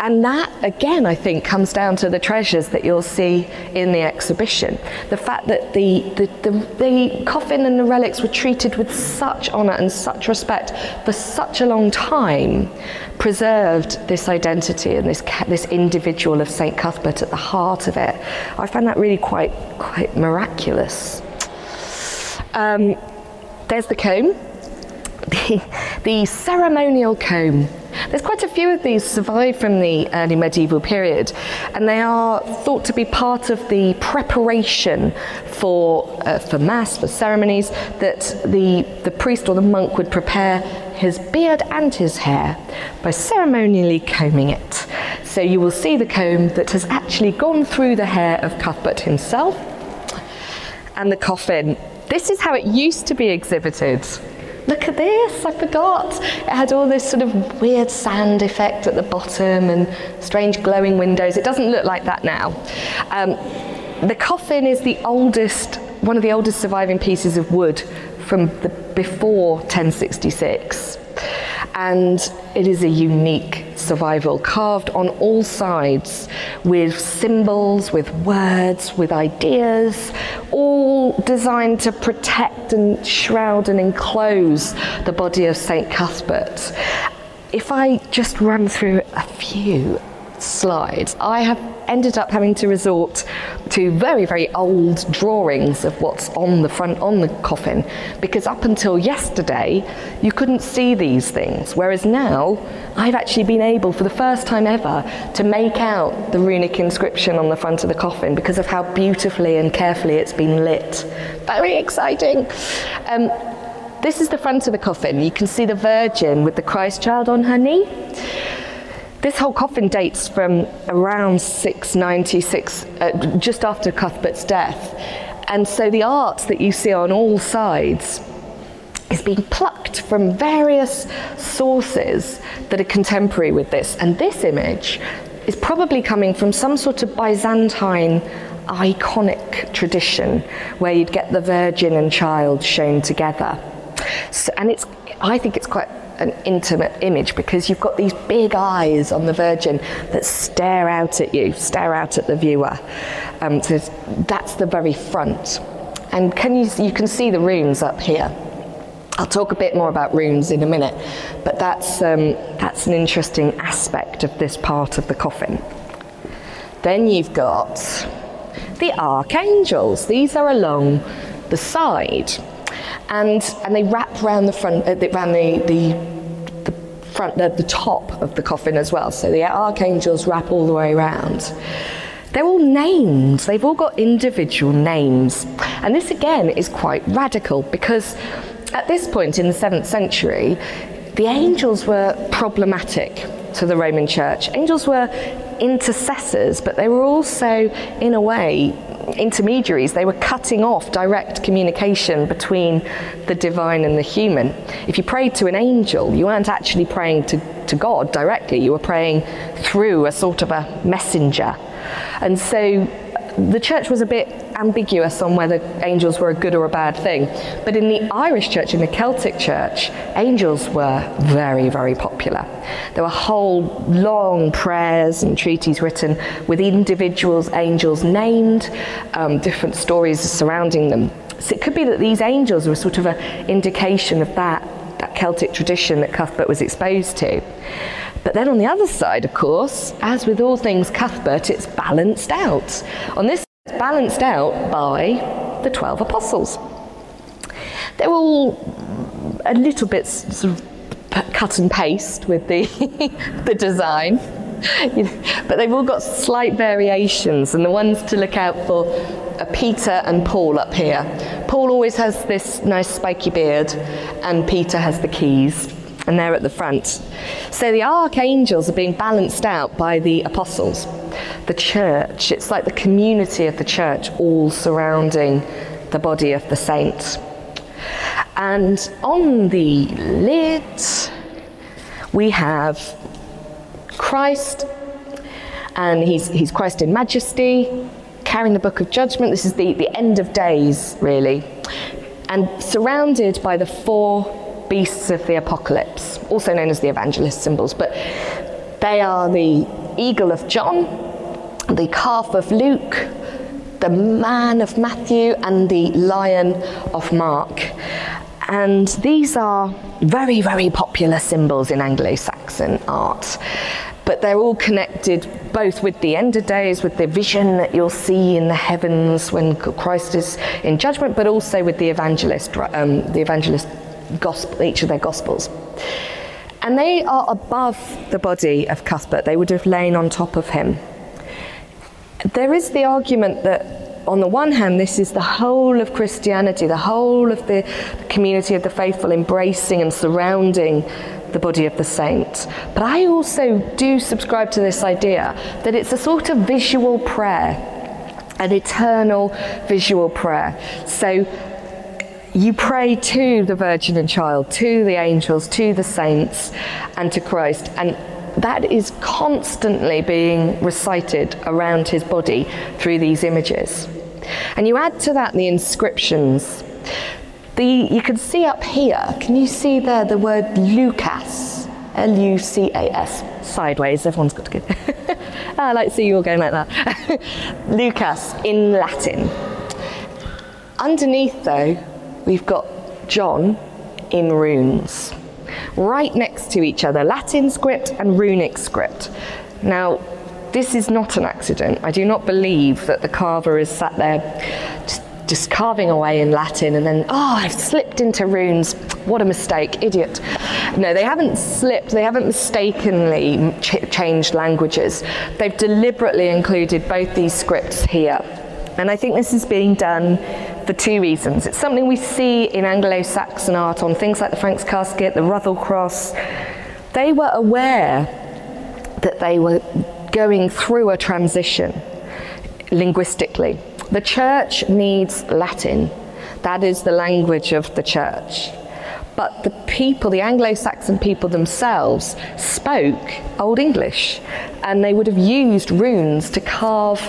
And that, again, I think, comes down to the treasures that you'll see in the exhibition. The fact that the, the, the, the coffin and the relics were treated with such honour and such respect for such a long time preserved this identity and this this individual of Saint Cuthbert at the heart of it. I found that really quite, quite miraculous. Um, there's the comb, the, the ceremonial comb. There's quite a few of these survive from the early medieval period, and they are thought to be part of the preparation for uh, for mass, for ceremonies, that the, the priest or the monk would prepare his beard and his hair by ceremonially combing it. So you will see the comb that has actually gone through the hair of Cuthbert himself, and the coffin. This is how it used to be exhibited. Look at this, I forgot. It had all this sort of weird sand effect at the bottom and strange glowing windows. It doesn't look like that now. Um, the coffin is the oldest, one of the oldest surviving pieces of wood from the, before ten sixty-six. And it is a unique survival, carved on all sides with symbols, with words, with ideas, all designed to protect and shroud and enclose the body of Saint Cuthbert. If I just run through a few slides, I have ended up having to resort to very, very old drawings of what's on the front, on the coffin, because up until yesterday, you couldn't see these things. Whereas now, I've actually been able, for the first time ever, to make out the runic inscription on the front of the coffin because of how beautifully and carefully it's been lit. Very exciting. Um, This is the front of the coffin. You can see the Virgin with the Christ child on her knee. This whole coffin dates from around six ninety-six, uh, just after Cuthbert's death. And so the art that you see on all sides is being plucked from various sources that are contemporary with this. And this image is probably coming from some sort of Byzantine iconic tradition where you'd get the Virgin and child shown together. So, and it's, I think it's quite an intimate image because you've got these big eyes on the Virgin that stare out at you, stare out at the viewer. Um, so that's the very front. And can you, you can see the rooms up here. I'll talk a bit more about rooms in a minute, but that's, um, that's an interesting aspect of this part of the coffin. Then you've got the archangels. These are along the side, and and they wrap around the front, uh, around the, the, the front, uh, the top of the coffin as well. So the archangels wrap all the way around. They're all named. They've all got individual names, and this again is quite radical because at this point in the seventh century, the angels were problematic to the Roman Church. Angels were intercessors, but they were also, in a way, intermediaries. They were cutting off direct communication between the divine and the human. If you prayed to an angel, you weren't actually praying to, to God directly. You were praying through a sort of a messenger. And so the church was a bit ambiguous on whether angels were a good or a bad thing. But in the Irish church, in the Celtic church, angels were very, very popular. There were whole long prayers and treaties written with individuals, angels named, um, different stories surrounding them. So it could be that these angels were sort of an indication of that, that Celtic tradition that Cuthbert was exposed to. But then on the other side, of course, as with all things Cuthbert, it's balanced out. On this It's balanced out by the twelve apostles. They're all a little bit sort of cut and paste with the the design, you know, but they've all got slight variations, and the ones to look out for are Peter and Paul up here. Paul always has this nice spiky beard, and Peter has the keys, and they're at the front. So the archangels are being balanced out by the apostles. The church, it's like the community of the church all surrounding the body of the saint. And on the lid we have Christ, and he's he's Christ in majesty, carrying the book of judgment. This is the, the end of days, really, and surrounded by the four beasts of the apocalypse, also known as the evangelist symbols, but they are the eagle of John, the calf of Luke, the man of Matthew, and the lion of Mark. And these are very, very popular symbols in Anglo-Saxon art, but they're all connected both with the end of days, with the vision that you'll see in the heavens when Christ is in judgment, but also with the evangelist, um, the evangelist gospel, each of their gospels. And they are above the body of Cuthbert. They would have lain on top of him. There is the argument that, on the one hand, this is the whole of Christianity, the whole of the community of the faithful embracing and surrounding the body of the saint. But I also do subscribe to this idea that it's a sort of visual prayer, an eternal visual prayer. So you pray to the Virgin and Child, to the angels, to the saints, and to Christ. And that is constantly being recited around his body through these images. And you add to that the inscriptions. The, you can see up here, can you see there the word Lucas? L U C A S. Sideways, everyone's got to go. I like to see you all going like that. Lucas in Latin. Underneath, though, we've got John in runes, right next to each other, Latin script and runic script. Now, this is not an accident. I do not believe that the carver is sat there just, just carving away in Latin and then, oh, I've slipped into runes. What a mistake, idiot. No, they haven't slipped. They haven't mistakenly ch- changed languages. They've deliberately included both these scripts here. And I think this is being done for two reasons. It's something we see in Anglo-Saxon art on things like the Franks Casket, the Ruthel Cross. They were aware that they were going through a transition linguistically. The church needs Latin. That is the language of the church. But the people, the Anglo-Saxon people themselves, spoke Old English, and they would have used runes to carve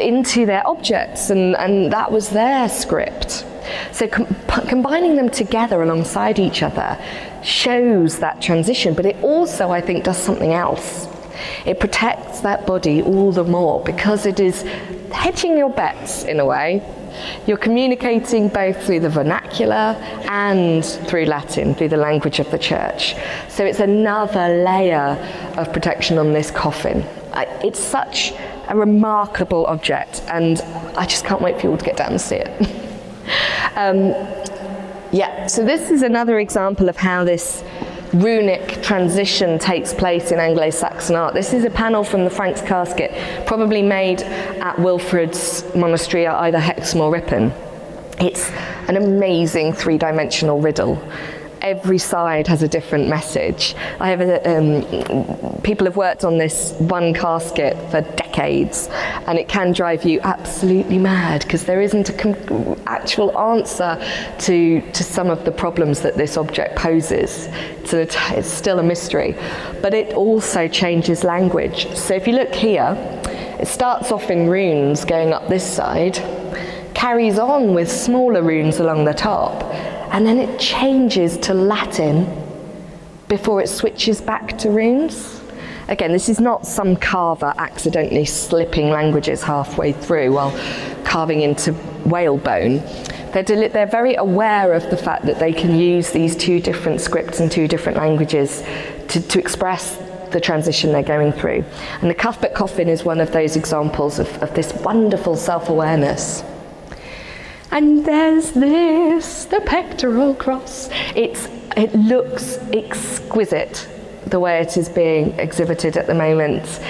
into their objects, and, and that was their script. So com- combining them together alongside each other shows that transition, but it also, I think, does something else. It protects that body all the more because it is hedging your bets in a way. You're communicating both through the vernacular and through Latin, through the language of the church. So it's another layer of protection on this coffin. It's such a remarkable object, and I just can't wait for you all to get down and see it. um, yeah, so this is another example of how this runic transition takes place in Anglo-Saxon art. This is a panel from the Franks Casket, probably made at Wilfrid's monastery at either Hexham or Ripon. It's an amazing three-dimensional riddle. Every side has a different message. I have a, um, people have worked on this one casket for decades, and it can drive you absolutely mad because there isn't a com- actual answer to to some of the problems that this object poses. It's, a, it's still a mystery, but it also changes language. So if you look here, it starts off in runes going up this side, carries on with smaller runes along the top, and then it changes to Latin before it switches back to runes. Again, this is not some carver accidentally slipping languages halfway through while carving into whalebone. They're, deli- they're very aware of the fact that they can use these two different scripts and two different languages to, to express the transition they're going through. And the Cuthbert coffin is one of those examples of, of this wonderful self-awareness. And there's this, the pectoral cross. It's, it looks exquisite, the way it is being exhibited at the moment.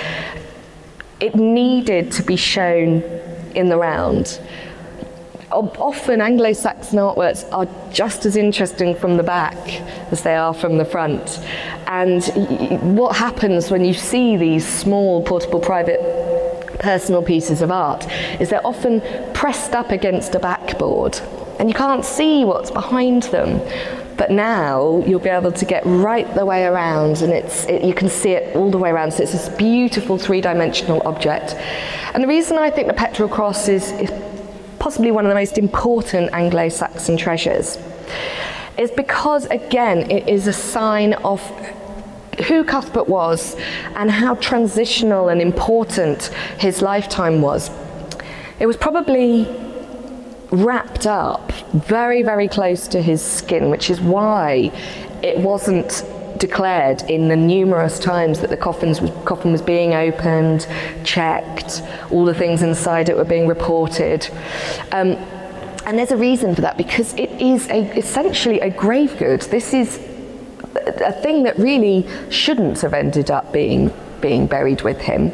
It needed to be shown in the round. Often Anglo-Saxon artworks are just as interesting from the back as they are from the front. And what happens when you see these small portable private personal pieces of art is they're often pressed up against a backboard and you can't see what's behind them, but now you'll be able to get right the way around, and it's it, you can see it all the way around. So it's this beautiful three-dimensional object, and the reason I think the pectoral cross is, is possibly one of the most important Anglo-Saxon treasures is because, again, it is a sign of who Cuthbert was and how transitional and important his lifetime was. It was probably wrapped up very, very close to his skin, which is why it wasn't declared in the numerous times that the coffins, coffin was being opened, checked, all the things inside it were being reported. Um, and there's a reason for that, because it is a, essentially a grave good. This is a thing that really shouldn't have ended up being being buried with him.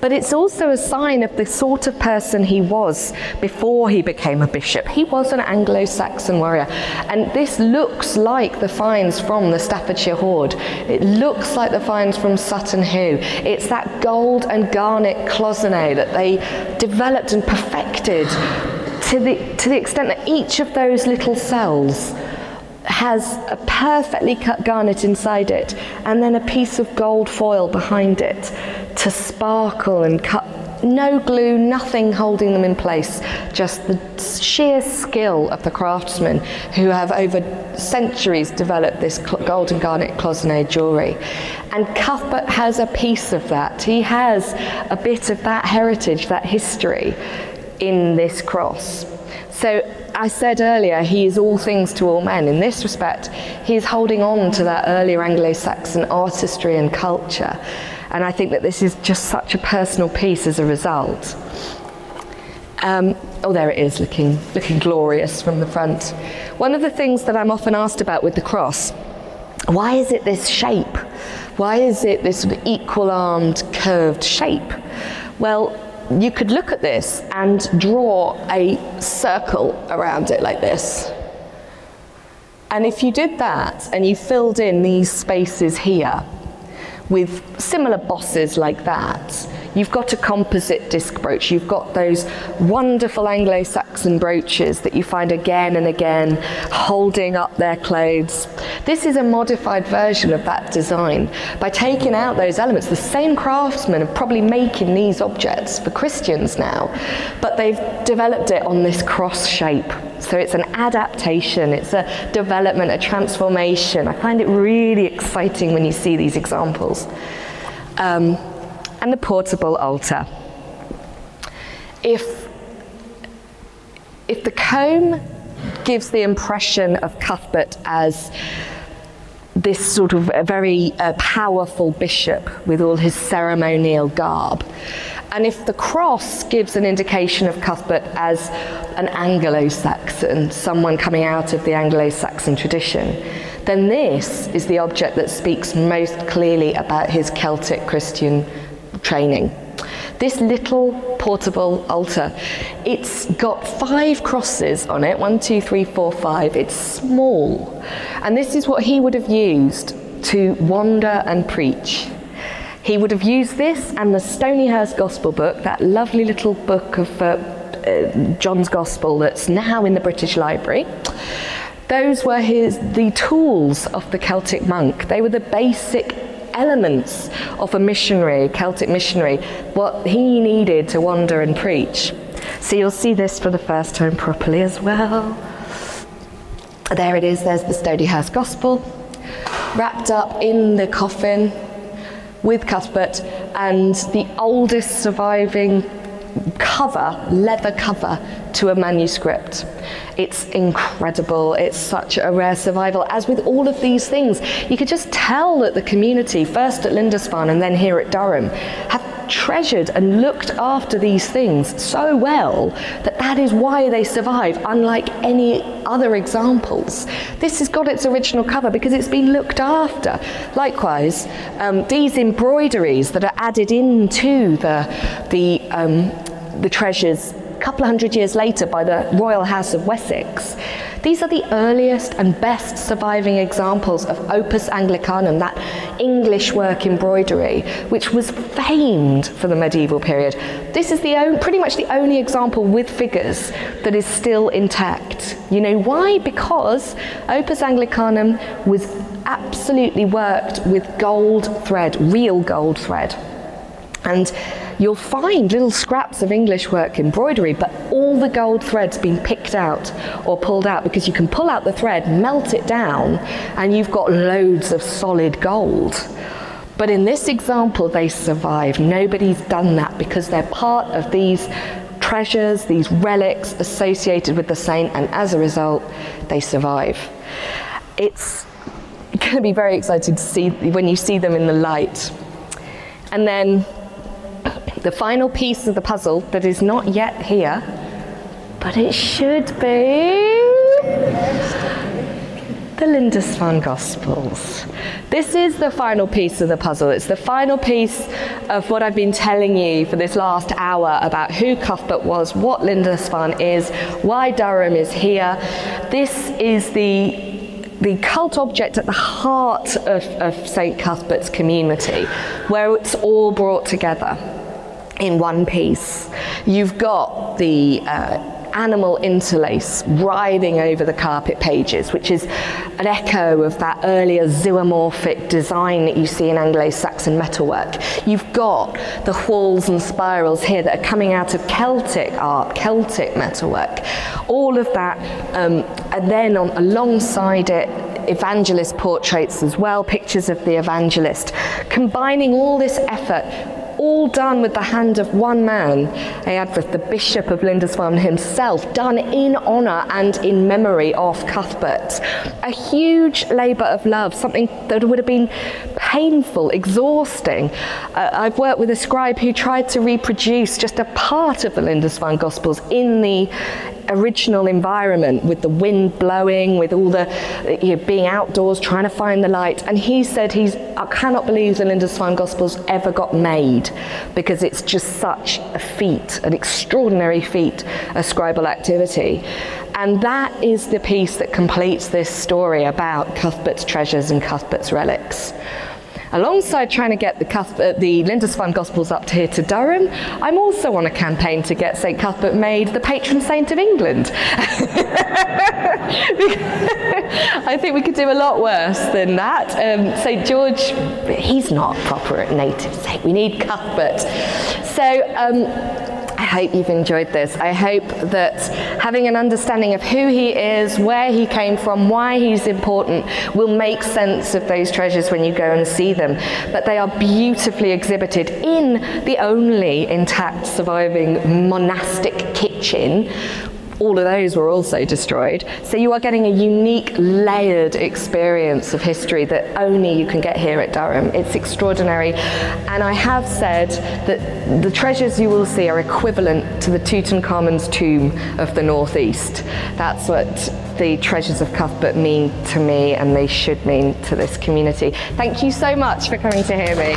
But it's also a sign of the sort of person he was before he became a bishop. He was an Anglo-Saxon warrior. And this looks like the finds from the Staffordshire Hoard. It looks like the finds from Sutton Hoo. It's that gold and garnet cloisonné that they developed and perfected to the to the extent that each of those little cells has a perfectly cut garnet inside it and then a piece of gold foil behind it to sparkle and cut. No glue, nothing holding them in place, just the sheer skill of the craftsmen who have over centuries developed this cl- gold and garnet cloisonné jewellery. And Cuthbert has a piece of that. He has a bit of that heritage, that history in this cross. So I said earlier, he is all things to all men. In this respect, he is holding on to that earlier Anglo-Saxon artistry and culture. And I think that this is just such a personal piece as a result. Um, oh, there it is, looking, looking glorious from the front. One of the things that I'm often asked about with the cross, why is it this shape? Why is it this sort of equal-armed, curved shape? Well, you could look at this and draw a circle around it like this. And if you did that and you filled in these spaces here with similar bosses like that, you've got a composite disc brooch. You've got those wonderful Anglo-Saxon brooches that you find again and again holding up their clothes. This is a modified version of that design. By taking out those elements, the same craftsmen are probably making these objects for Christians now, but they've developed it on this cross shape. So it's an adaptation, it's a development, a transformation. I find it really exciting when you see these examples. Um, and the portable altar. If, if the comb gives the impression of Cuthbert as this sort of a very uh, powerful bishop with all his ceremonial garb, and if the cross gives an indication of Cuthbert as an Anglo-Saxon, someone coming out of the Anglo-Saxon tradition, then this is the object that speaks most clearly about his Celtic Christian training. This little portable altar, it's got five crosses on it, one, two, three, four, five. It's small. And this is what he would have used to wander and preach. He would have used this and the Stonyhurst Gospel book, that lovely little book of uh, uh, John's Gospel that's now in the British Library. Those were his the tools of the Celtic monk. They were the basic elements of a missionary, Celtic missionary, what he needed to wander and preach. So you'll see this for the first time properly as well. There it is, there's the Stonyhurst Gospel, wrapped up in the coffin with Cuthbert, and the oldest surviving cover, leather cover, to a manuscript. It's incredible. It's such a rare survival. As with all of these things, you could just tell that the community, first at Lindisfarne and then here at Durham, have treasured and looked after these things so well that that is why they survive, unlike any other examples. This has got its original cover because it's been looked after. Likewise, um, these embroideries that are added into the the um, the treasures a couple of hundred years later by the Royal House of Wessex. These are the earliest and best surviving examples of Opus Anglicanum, that English work embroidery, which was famed for the medieval period. This is the o- pretty much the only example with figures that is still intact. You know why? Because Opus Anglicanum was absolutely worked with gold thread, real gold thread. And you'll find little scraps of English work embroidery, but all the gold thread's been picked out or pulled out, because you can pull out the thread, melt it down, and you've got loads of solid gold. But in this example, they survive. Nobody's done that because they're part of these treasures, these relics associated with the saint, and as a result, they survive. It's going to be very exciting to see when you see them in the light. And then the final piece of the puzzle that is not yet here, but it should be, the Lindisfarne Gospels. This is the final piece of the puzzle. It's the final piece of what I've been telling you for this last hour about who Cuthbert was, what Lindisfarne is, why Durham is here. This is the the cult object at the heart of, of Saint Cuthbert's community, where it's all brought together in one piece. You've got the uh, animal interlace writhing over the carpet pages, which is an echo of that earlier zoomorphic design that you see in Anglo-Saxon metalwork. You've got the whorls and spirals here that are coming out of Celtic art, Celtic metalwork. All of that, um, and then on, alongside it, evangelist portraits as well, pictures of the evangelist. Combining all this effort, all done with the hand of one man, Eadfrith, the Bishop of Lindisfarne himself, done in honour and in memory of Cuthbert. A huge labour of love, something that would have been painful, exhausting. Uh, I've worked with a scribe who tried to reproduce just a part of the Lindisfarne Gospels in the original environment with the wind blowing, with all the, you know, being outdoors, trying to find the light. And he said, he's, I cannot believe the Lindisfarne Gospels ever got made, because it's just such a feat, an extraordinary feat of scribal activity. And that is the piece that completes this story about Cuthbert's treasures and Cuthbert's relics. Alongside trying to get the, Cuthbert, the Lindisfarne Gospels up to here to Durham, I'm also on a campaign to get St Cuthbert made the patron saint of England. I think we could do a lot worse than that. Um, St George, he's not a proper native saint. We need Cuthbert. So um, I hope you've enjoyed this. I hope that having an understanding of who he is, where he came from, why he's important, will make sense of those treasures when you go and see them. But they are beautifully exhibited in the only intact surviving monastic kitchen. All of those were also destroyed. So you are getting a unique, layered experience of history that only you can get here at Durham. It's extraordinary. And I have said that the treasures you will see are equivalent to the Tutankhamun's tomb of the Northeast. That's what the treasures of Cuthbert mean to me, and they should mean to this community. Thank you so much for coming to hear me.